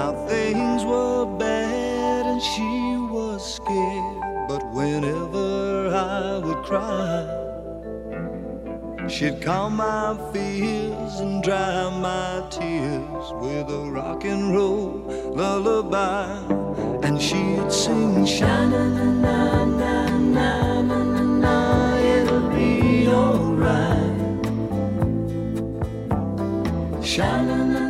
Now things were bad and she was scared, but whenever I would cry, she'd calm my fears and dry my tears with a rock and roll lullaby. And she'd sing, sha-na-na-na-na-na-na-na-na, it'll be alright, sha-na-na-na.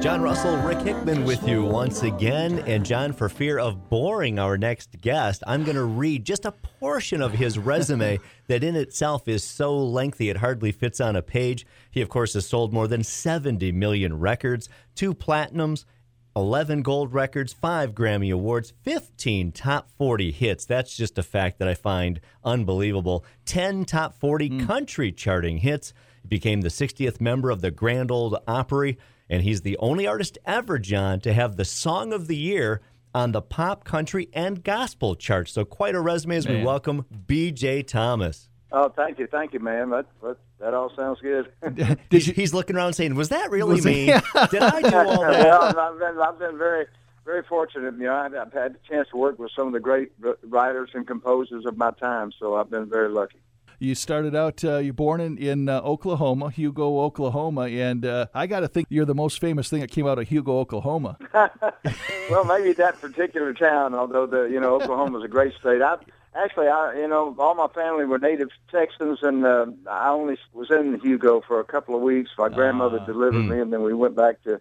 John Russell, Rick Hickman with you once again. And John, for fear of boring our next guest, I'm going to read just a portion of his resume that in itself is so lengthy it hardly fits on a page. He, of course, has sold more than 70 million records, 2 platinums, 11 gold records, 5 Grammy Awards, 15 top 40 hits. That's just a fact that I find unbelievable. 10 top 40 country charting hits. He became the 60th member of the Grand Ole Opry. And he's the only artist ever, John, to have the Song of the Year on the pop, country, and gospel charts. So quite a resume as we welcome B.J. Thomas. Oh, thank you. Thank you, man. That all sounds good. He's looking around saying, was that really me? Did I do all that? Well, I've been very, very fortunate. You know, I've had the chance to work with some of the great writers and composers of my time, so I've been very lucky. You started out, you're born in Oklahoma, Hugo, Oklahoma, and I got to think you're the most famous thing that came out of Hugo, Oklahoma. Well, maybe that particular town, although, Oklahoma's a great state. Actually, all my family were native Texans, and I only was in Hugo for a couple of weeks. My grandmother delivered me, and then we went back to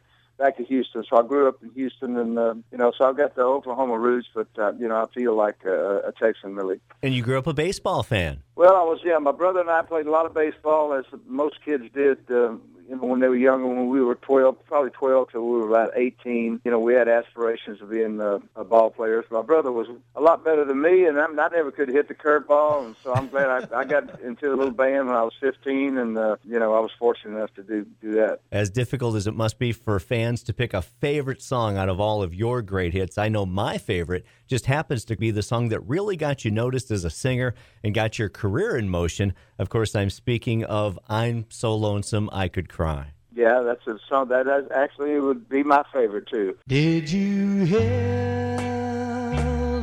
Houston. So I grew up in Houston, and so I've got the Oklahoma roots, but I feel like a Texan, really. And you grew up a baseball fan. Well, I was. Yeah, my brother and I played a lot of baseball, as most kids did. When they were younger, when we were 12, probably 12 till we were about 18. We had aspirations of being ball players. My brother was a lot better than me, and I never could hit the curveball. And so I'm glad I got into a little band when I was 15, and I was fortunate enough to do that. As difficult as it must be for fans to pick a favorite song out of all of your great hits, I know my favorite just happens to be the song that really got you noticed as a singer and got your career in motion. Of course, I'm speaking of "I'm So Lonesome I Could Cry." Yeah, that's a song that actually would be my favorite, too. Did you hear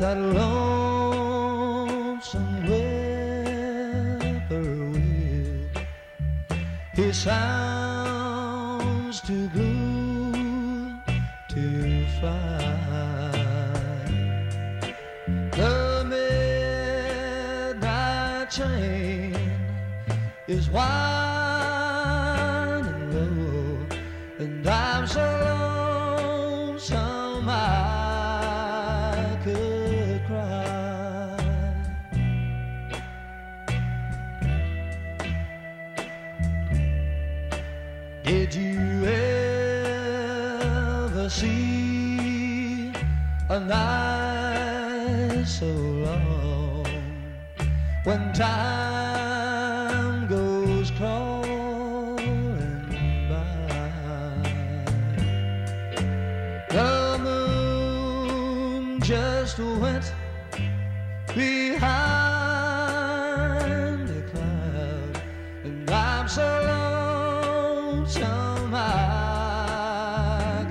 that lonesome whippoorwill? He sounds too blue to fly. The midnight train is wild. I'm so lonesome I could cry. Did you ever see a night so long when time goes cold? Went behind the cloud, and I'm so lonesome I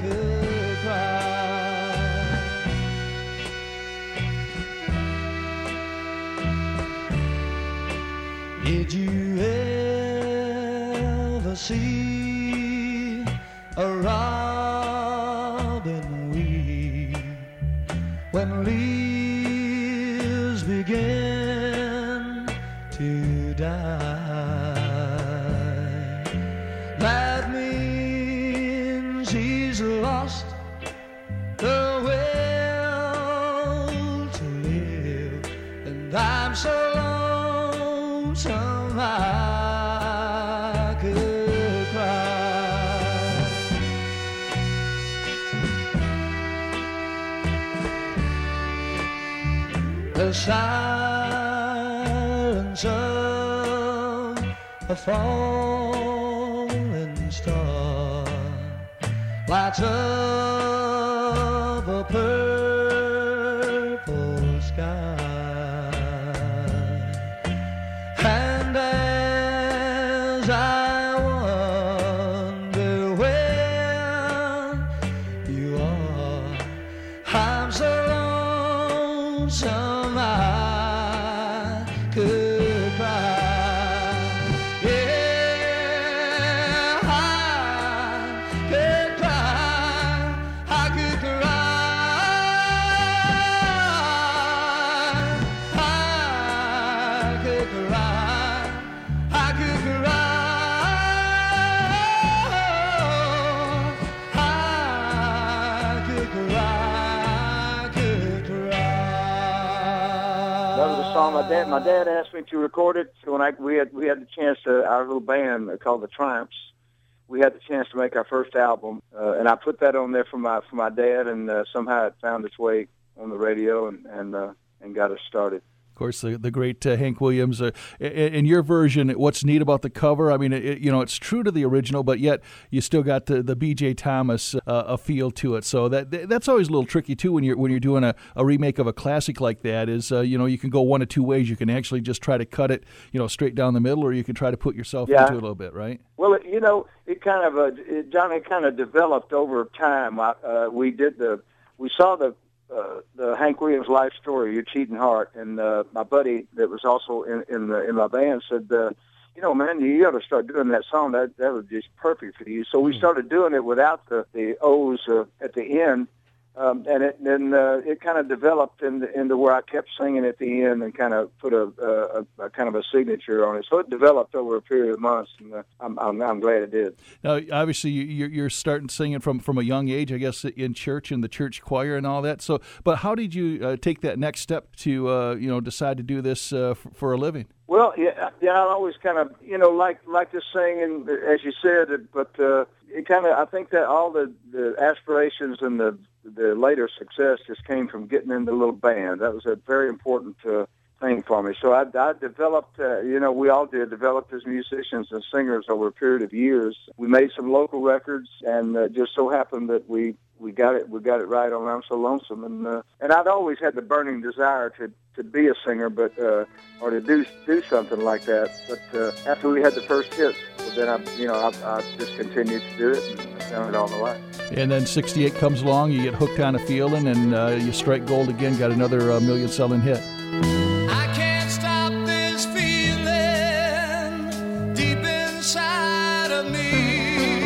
could cry. Did you ever see a robin weep when leaves begin to die? That means he's lost the will to live, and I'm so lonesome I could cry. The silence of a falling star lights up a purple sky, and as I wonder where My dad asked me to record it. So when we had the chance to, our little band called The Triumphs, we had the chance to make our first album, and I put that on there for my dad, and somehow it found its way on the radio and got us started. Of course, the great Hank Williams. In your version, what's neat about the cover? I mean, it's true to the original, but yet you still got the B.J. Thomas a feel to it. So that's always a little tricky too when you're doing a remake of a classic like that. Is you can go one of two ways. You can actually just try to cut it straight down the middle, or you can try to put yourself into it a little bit, right? Well, it kind of developed over time. We saw the Hank Williams life story, Your Cheatin' Heart, and my buddy that was also in my band said, man, you ought to start doing that song. That was just perfect for you. So we started doing it without the O's at the end, and it kind of developed into where I kept singing at the end and kind of put a kind of a signature on it. So it developed over a period of months, and I'm glad it did. Now, obviously, you're starting singing from a young age, I guess, in church and the church choir and all that. So, but how did you take that next step to decide to do this for a living? Well, yeah, I always kind of like this singing, as you said, but it kind of, I think that all the aspirations and the later success just came from getting into a little band. That was a very important thing for me. So I developed, we all developed as musicians and singers over a period of years. We made some local records, and just so happened that we got it right on I'm So Lonesome. And I'd always had the burning desire to be a singer, but or to do something like that. But after we had the first hits, then I just continued to do it and done it all the way. And then '68 comes along, you get Hooked on a Feeling, and you strike gold again. Got another million-selling hit. I can't stop this feeling deep inside of me.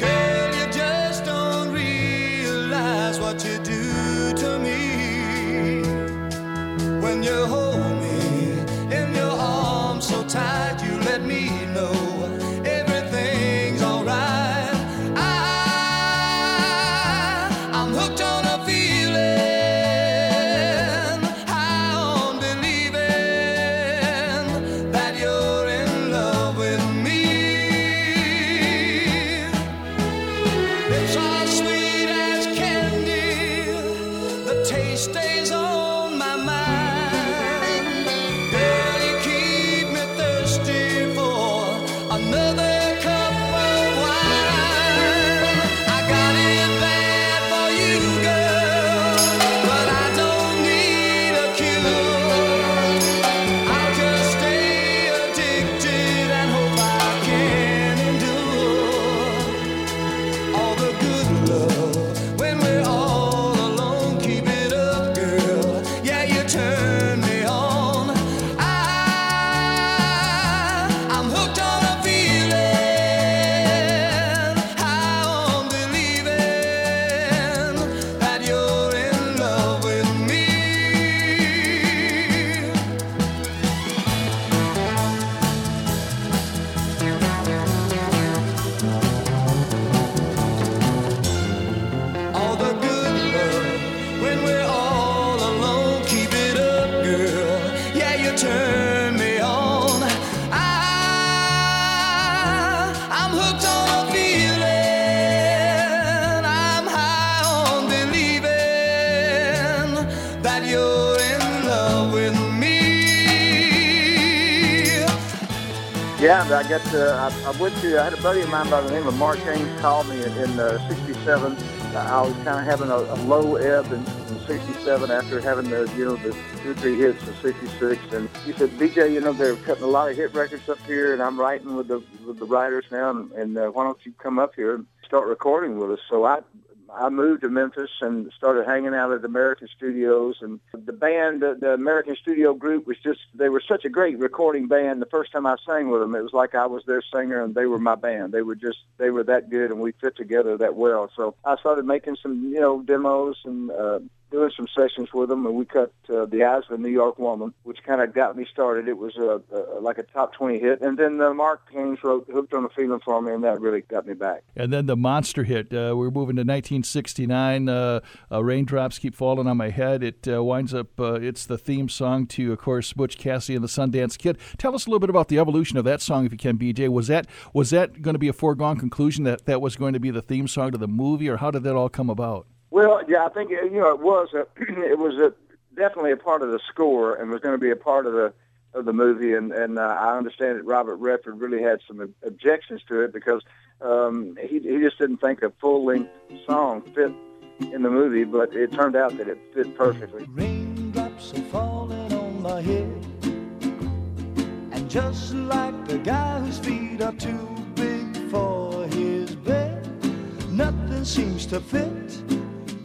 Girl, you just don't realize what you do to me when you hold me in your arms so tight. You let me know. I got to, I had a buddy of mine by the name of Mark James called me in 67. I was kind of having a low ebb in 67 after having the 2-3 hits in 66. And he said, BJ, they're cutting a lot of hit records up here, and I'm writing with the writers now, and why don't you come up here and start recording with us? So I moved to Memphis and started hanging out at the American Studios, and the band, the American Studio group was they were such a great recording band. The first time I sang with them, it was like I was their singer and they were my band. They were that good, and we fit together that well. So I started making some, demos and doing some sessions with them, and we cut The Eyes of a New York Woman, which kind of got me started. It was like a top 20 hit. And then Mark James wrote Hooked on a Feeling for me, and that really got me back. And then the monster hit. We're moving to 1969. Raindrops Keep Falling on My Head. It winds up, it's the theme song to, of course, Butch Cassidy and the Sundance Kid. Tell us a little bit about the evolution of that song, if you can, BJ. Was that going to be a foregone conclusion that was going to be the theme song to the movie, or how did that all come about? Well, yeah, I think it was definitely a part of the score and was going to be a part of the movie. And I understand that Robert Redford really had some objections to it because he just didn't think a full length song fit in the movie. But it turned out that it fit perfectly. Raindrops are falling on my head, and just like the guy whose feet are too big for his bed, nothing seems to fit.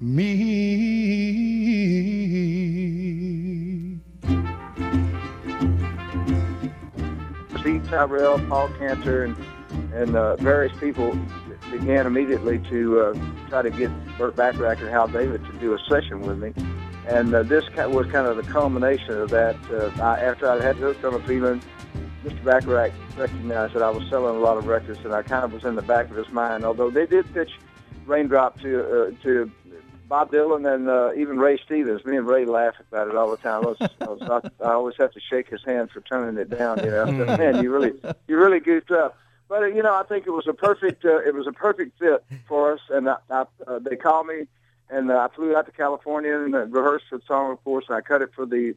me. Steve Tyrell, Paul Cantor, and various people began immediately to try to get Burt Bacharach and Hal David to do a session with me. And this was kind of the culmination of that. After I had Hooked on a Feeling, Mr. Bacharach recognized that I was selling a lot of records, and I kind of was in the back of his mind, although they did pitch Raindrop to Bob Dylan and even Ray Stevens. Me and Ray laugh about it all the time. I always have to shake his hand for turning it down, you know. But, man, you really goofed up. But, you know, I think it was a perfect fit for us, and I they called me, and I flew out to California and rehearsed the song, of course, and I cut it for the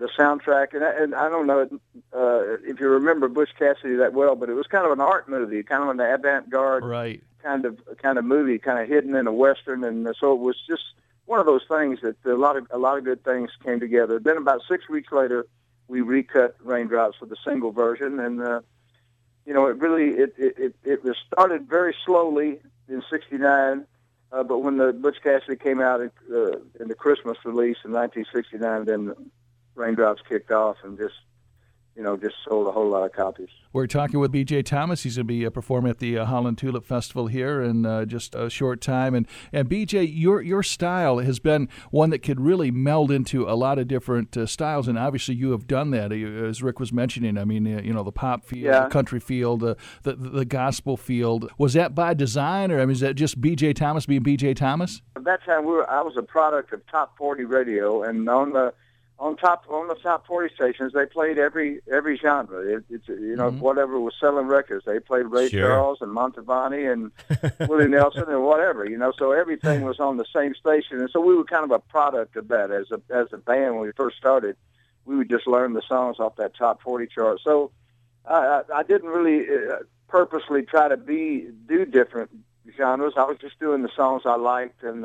soundtrack, and I don't know if you remember Butch Cassidy that well, but it was kind of an art movie, kind of an avant-garde right. kind of movie, kind of hidden in a Western, and so it was just one of those things that a lot of good things came together. Then about 6 weeks later, we recut Raindrops for the single version, and you know, it was started very slowly in '69. But when the Butch Cassidy came out in the Christmas release in 1969, then Raindrops kicked off and just sold a whole lot of copies. We're talking with B.J. Thomas. He's going to be performing at the Holland Tulip Festival here in just a short time. And B.J., your style has been one that could really meld into a lot of different styles, and obviously you have done that, as Rick was mentioning. I mean, you know, the pop field, yeah. The country field, the gospel field. Was that by design, or I mean, is that just B.J. Thomas being B.J. Thomas? At that time, I was a product of Top 40 Radio, and on the on the top 40 stations, they played every genre. It's you know, mm-hmm. whatever was selling records, they played Ray Charles and Mantovani and Willie Nelson and whatever. You know, so everything was on the same station, and so we were kind of a product of that as a band. When we first started, we would just learn the songs off that top 40 chart. So I didn't really purposely try to do different genres. I was just doing the songs I liked, and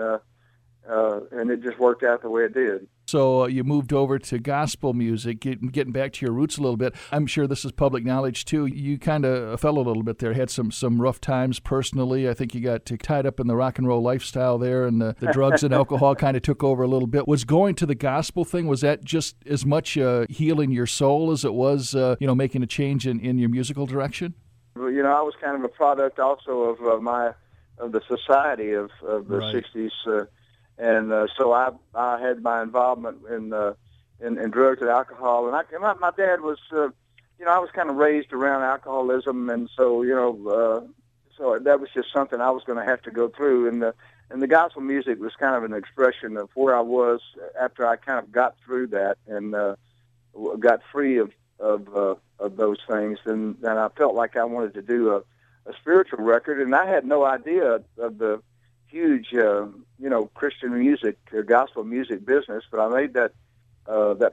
it just worked out the way it did. So you moved over to gospel music, getting back to your roots a little bit. I'm sure this is public knowledge, too. You kind of fell a little bit there, had some rough times personally. I think you got tied up in the rock and roll lifestyle there, and the drugs and alcohol kind of took over a little bit. Was going to the gospel thing, was that just as much healing your soul as it was making a change in your musical direction? Well, you know, I was kind of a product also of the society of the right. 60s, and so I had my involvement in drugs and alcohol, and my dad was I was kind of raised around alcoholism, and so so that was just something I was going to have to go through, and the gospel music was kind of an expression of where I was after I kind of got through that and got free of those things, and I felt like I wanted to do a spiritual record, and I had no idea of the huge, Christian music, gospel music business, but I made that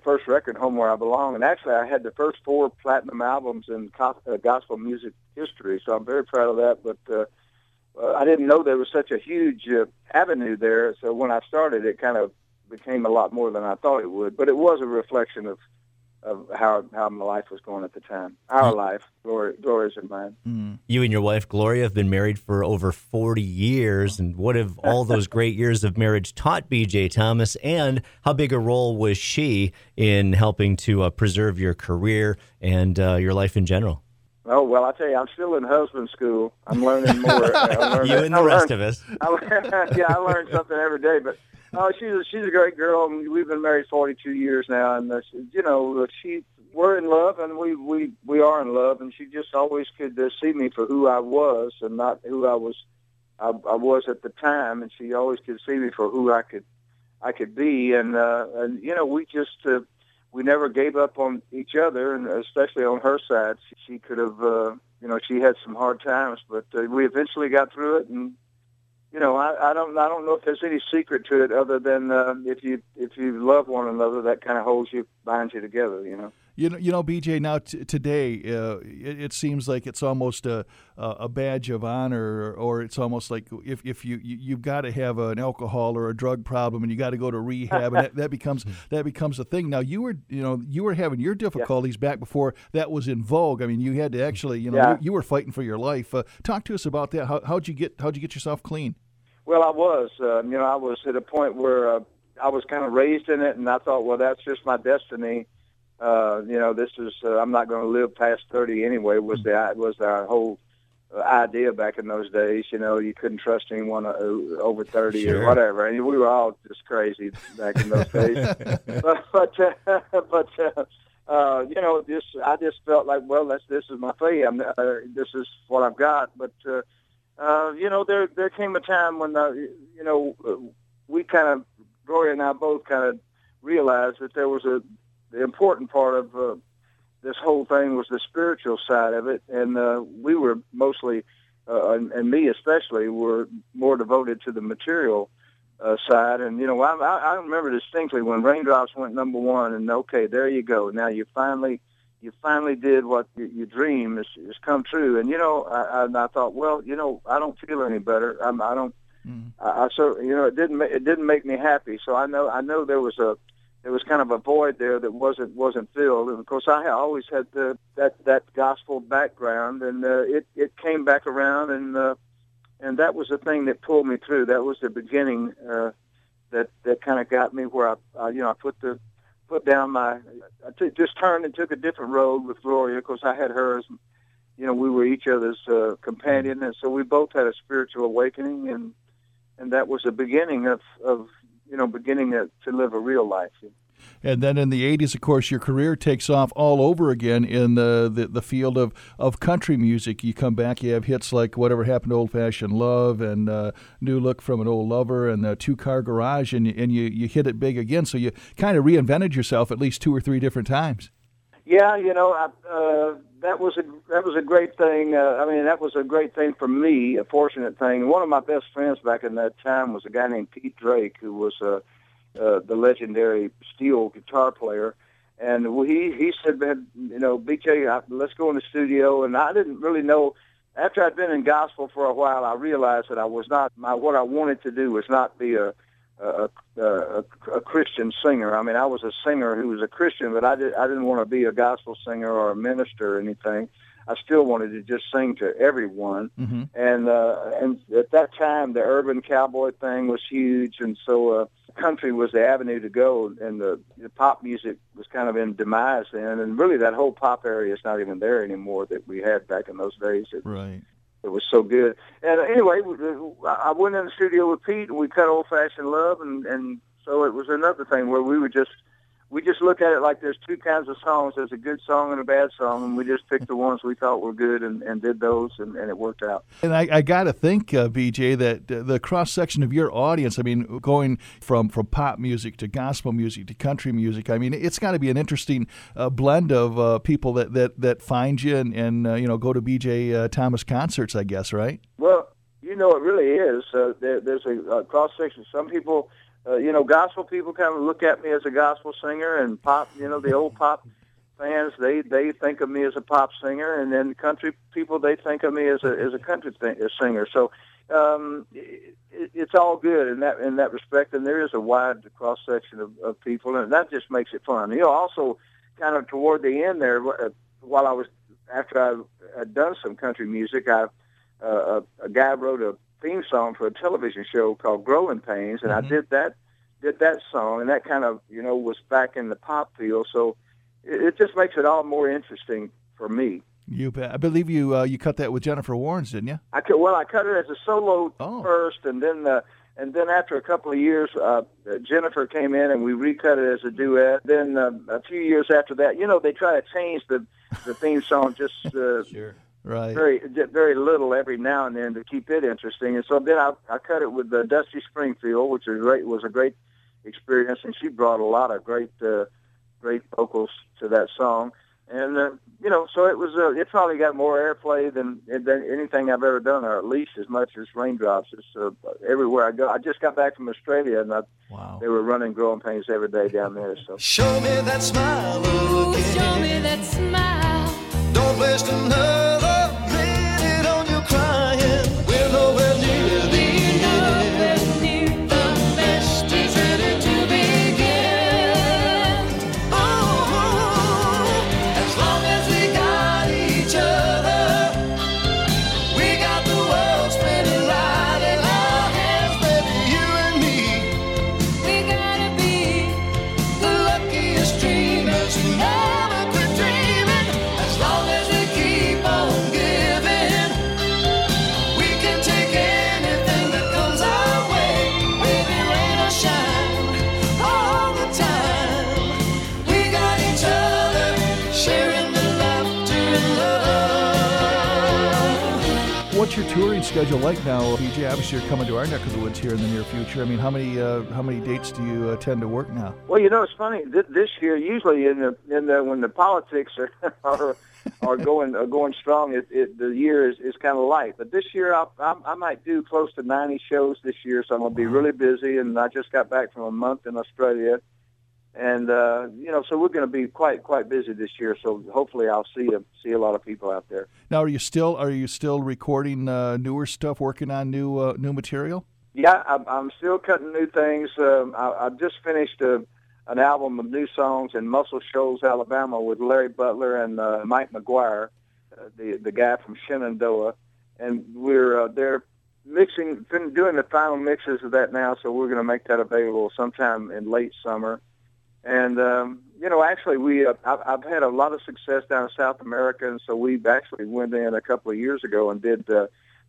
first record, Home Where I Belong, and actually I had the first 4 platinum albums in gospel music history, so I'm very proud of that, but I didn't know there was such a huge avenue there, so when I started, it kind of became a lot more than I thought it would, but it was a reflection of how my life was going at the time. Our life, Gloria's and mine. Mm. You and your wife, Gloria, have been married for over 40 years. And what have all those great years of marriage taught B.J. Thomas? And how big a role was she in helping to preserve your career and your life in general? Oh, well, I tell you, I'm still in husband school. I'm learning more. You and the rest of us. I learn something every day, but... Oh, she's a great girl, and we've been married 42 years now, and we're in love, and we are in love, and she just always could see me for who I was and not who I was at the time, and she always could see me for who I could be, and we just we never gave up on each other, and especially on her side, she could have she had some hard times, but we eventually got through it. And I don't know if there's any secret to it other than if you love one another, that kind of binds you together, you know. You know, B.J., now today, it seems like it's almost a badge of honor, or it's almost like if you've got to have an alcohol or a drug problem, and you got to go to rehab, and that becomes a thing. Now you were having your difficulties back before that was in vogue. I mean, you had to actually you were fighting for your life. Talk to us about that. How'd you get yourself clean? Well, I was I was at a point where I was kind of raised in it, and I thought, well, that's just my destiny. This is I'm not going to live past 30 anyway. Was our whole idea back in those days? You know, you couldn't trust anyone over 30 or whatever. And we were all just crazy back in those days. I just felt like, well, this is my thing. This is what I've got. But there came a time when we kind of, Gloria and I both kind of realized that there was the important part of this whole thing was the spiritual side of it, and we were mostly, and me especially, were more devoted to the material side. And I remember distinctly when Raindrops went number 1, and okay, there you go. Now you finally did what your dream has come true. And I thought, well, I don't feel any better. It didn't make me happy. So I know there was a. There was kind of a void there that wasn't filled, and of course I always had that gospel background, and it came back around, and that was the thing that pulled me through. That was the beginning that kind of got me where I just turned and took a different road with Gloria. Of course I had her as we were each other's companion, and so we both had a spiritual awakening, and that was the beginning to live a real life. And then in the 80s, of course, your career takes off all over again in the field of country music. You come back, you have hits like Whatever Happened to Old Fashioned Love and New Look from an Old Lover and Two Car Garage, and you hit it big again. So you kind of reinvented yourself at least two or three different times. Yeah, you know, that was a great thing. That was a great thing for me, a fortunate thing. One of my best friends back in that time was a guy named Pete Drake, who was the legendary steel guitar player. And he said, you know, B.J., let's go in the studio. And I didn't really know. After I'd been in gospel for a while, I realized that I was not what I wanted to do was not be a Christian singer. I mean, I was a singer who was a Christian, but I didn't want to be a gospel singer or a minister or anything. I still wanted to just sing to everyone. Mm-hmm. And at that time, the urban cowboy thing was huge, and so country was the avenue to go, and the pop music was kind of in demise then. And really, that whole pop area is not even there anymore that we had back in those days. Right. It was so good. And anyway, I went in the studio with Pete, and we cut Old Fashioned Love, and so it was another thing where we just looked at it like there's two kinds of songs. There's a good song and a bad song, and we just picked the ones we thought were good and did those, and it worked out. And I got to think, BJ, that the cross-section of your audience, I mean, going from pop music to gospel music to country music, I mean, it's got to be an interesting blend of people that find you and go to BJ Thomas concerts, I guess, right? Well, you know, it really is. There's a cross-section. Some people... gospel people kind of look at me as a gospel singer, and pop, the old pop fans, they think of me as a pop singer, and then country people, they think of me as a country singer. So it's all good in that respect, and there is a wide cross-section of people, and that just makes it fun. Also kind of toward the end there, while I was, after I had done some country music, a guy wrote a theme song for a television show called Growing Pains, and mm-hmm. I did that song, and that kind of was back in the pop field, so it just makes it all more interesting for me. You bet. I believe you cut that with Jennifer Warren, didn't you? I cut it as a solo first, and then after a couple of years, Jennifer came in and we recut it as a duet. Then a few years after that, they try to change the theme song just. Sure. Right. Very, very little every now and then to keep it interesting. And so then I cut it with Dusty Springfield, which was a great experience, and she brought a lot of great vocals to that song. And, so it was. It probably got more airplay than anything I've ever done, or at least as much as Raindrops. It's everywhere I go. I just got back from Australia, and they were running Growing Pains every day down there. So show me that smile, ooh, show me that smile. Don't waste another. What's your touring schedule like now, BJ? Obviously, you're coming to our neck of the woods here in the near future. I mean, how many dates do you tend to work now? Well, it's funny. This year, usually when the politics are going strong, the year is kind of light. But this year, I might do close to 90 shows this year, so I'm going to be really busy. And I just got back from a month in Australia, and so we're going to be quite busy this year. So hopefully, I'll see a lot of people out there. Now, are you still recording newer stuff, working on new material? Yeah, I'm still cutting new things. I've just finished an album of new songs in Muscle Shoals, Alabama, with Larry Butler and Mike McGuire, the guy from Shenandoah, and we're there. Doing the final mixes of that now. So we're going to make that available sometime in late summer. And, actually, I've had a lot of success down in South America, and so we actually went in a couple of years ago and did,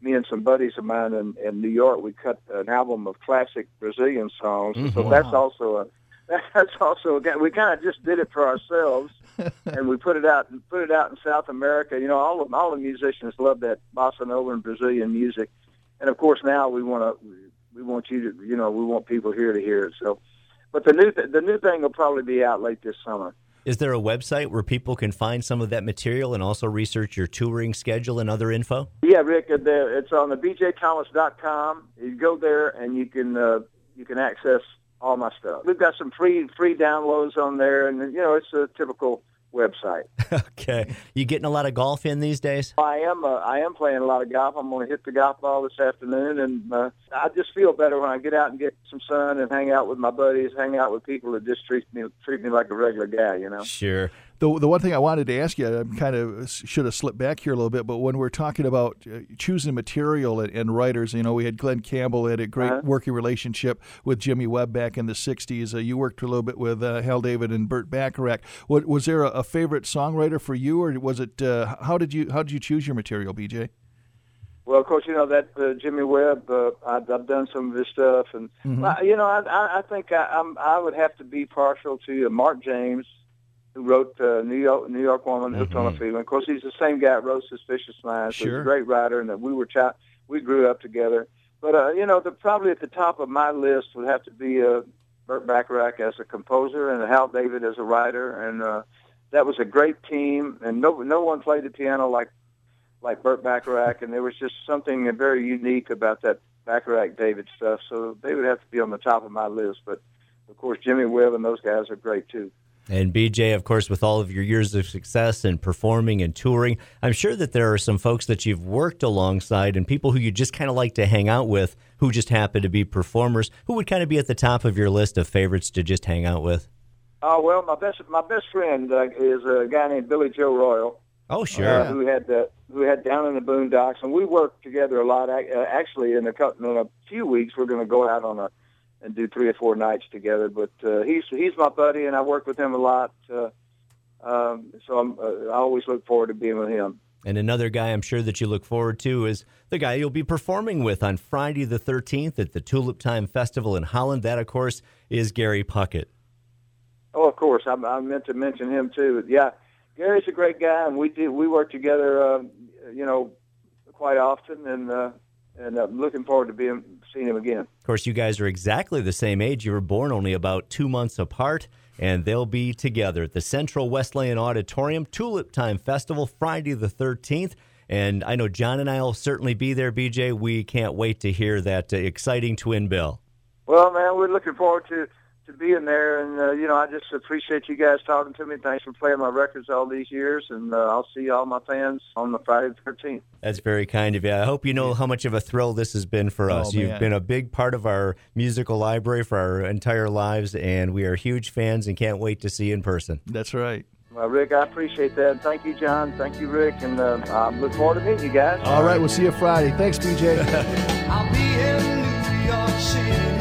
me and some buddies of mine in New York, we cut an album of classic Brazilian songs. Mm-hmm. So that's also that's also, again, we kind of just did it for ourselves, and we put it out in South America. You know, all the musicians love that bossa nova and Brazilian music, and of course now we want people here to hear it. So, but the new thing will probably be out late this summer. Is there a website where people can find some of that material and also research your touring schedule and other info? Yeah, Rick, it's on the bjthomas.com. You go there and you can access all my stuff. We've got some free downloads on there, and you know it's a typical website. Okay, you getting a lot of golf in these days? I am playing a lot of golf. I'm going to hit the golf ball this afternoon, and I just feel better when I get out and get some sun and hang out with my buddies, hang out with people that just treat me like a regular guy, you know. Sure. The one thing I wanted to ask you, I kind of should have slipped back here a little bit, but when we're talking about choosing material and writers, you know, we had Glenn Campbell had a great working relationship with Jimmy Webb back in the 60s. You worked a little bit with Hal David and Burt Bacharach. Was there a favorite songwriter for you, or was it how did you choose your material, BJ? Well, of course, you know that Jimmy Webb. I've done some of his stuff, and I think I would have to be partial to Mark James, who wrote New York Woman, Hooked on a Feeling. Of course, he's the same guy that wrote Suspicious Minds. Sure. So he's a great writer, and that we grew up together. But you know, probably at the top of my list would have to be Burt Bacharach as a composer and Hal David as a writer, and that was a great team, and no one played the piano like Burt Bacharach, and there was just something very unique about that Bacharach-David stuff, so they would have to be on the top of my list. But, of course, Jimmy Webb and those guys are great, too. And, BJ, of course, with all of your years of success and performing and touring, I'm sure that there are some folks that you've worked alongside and people who you just kind of like to hang out with who just happen to be performers who would kind of be at the top of your list of favorites to just hang out with. Oh, well, my best friend is a guy named Billy Joe Royal. Oh, sure. Who had Down in the Boondocks, and we worked together a lot. Actually, in a few weeks, we're going to go out and do 3 or 4 nights together. But he's my buddy, and I work with him a lot. So I always look forward to being with him. And another guy I'm sure that you look forward to is the guy you'll be performing with on Friday the 13th at the Tulip Time Festival in Holland. That, of course, is Gary Puckett. Oh, of course. I meant to mention him, too. Yeah, Gary's a great guy, and we work together, you know, quite often, and I'm looking forward to seeing him again. Of course, you guys are exactly the same age. You were born only about 2 months apart, and they'll be together at the Central Wesleyan Auditorium Tulip Time Festival, Friday the 13th. And I know John and I will certainly be there, BJ. We can't wait to hear that exciting twin bill. Well, man, we're looking forward to being there, and you know, I just appreciate you guys talking to me. Thanks for playing my records all these years, and I'll see all my fans on the Friday the 13th. That's very kind of you. I hope you know how much of a thrill this has been for us. Man. You've been a big part of our musical library for our entire lives, and we are huge fans and can't wait to see you in person. That's right. Well, Rick, I appreciate that. Thank you, John. Thank you, Rick, and I look forward to meeting you guys. All right, we'll see you Friday. Thanks, BJ. I'll be in New York City.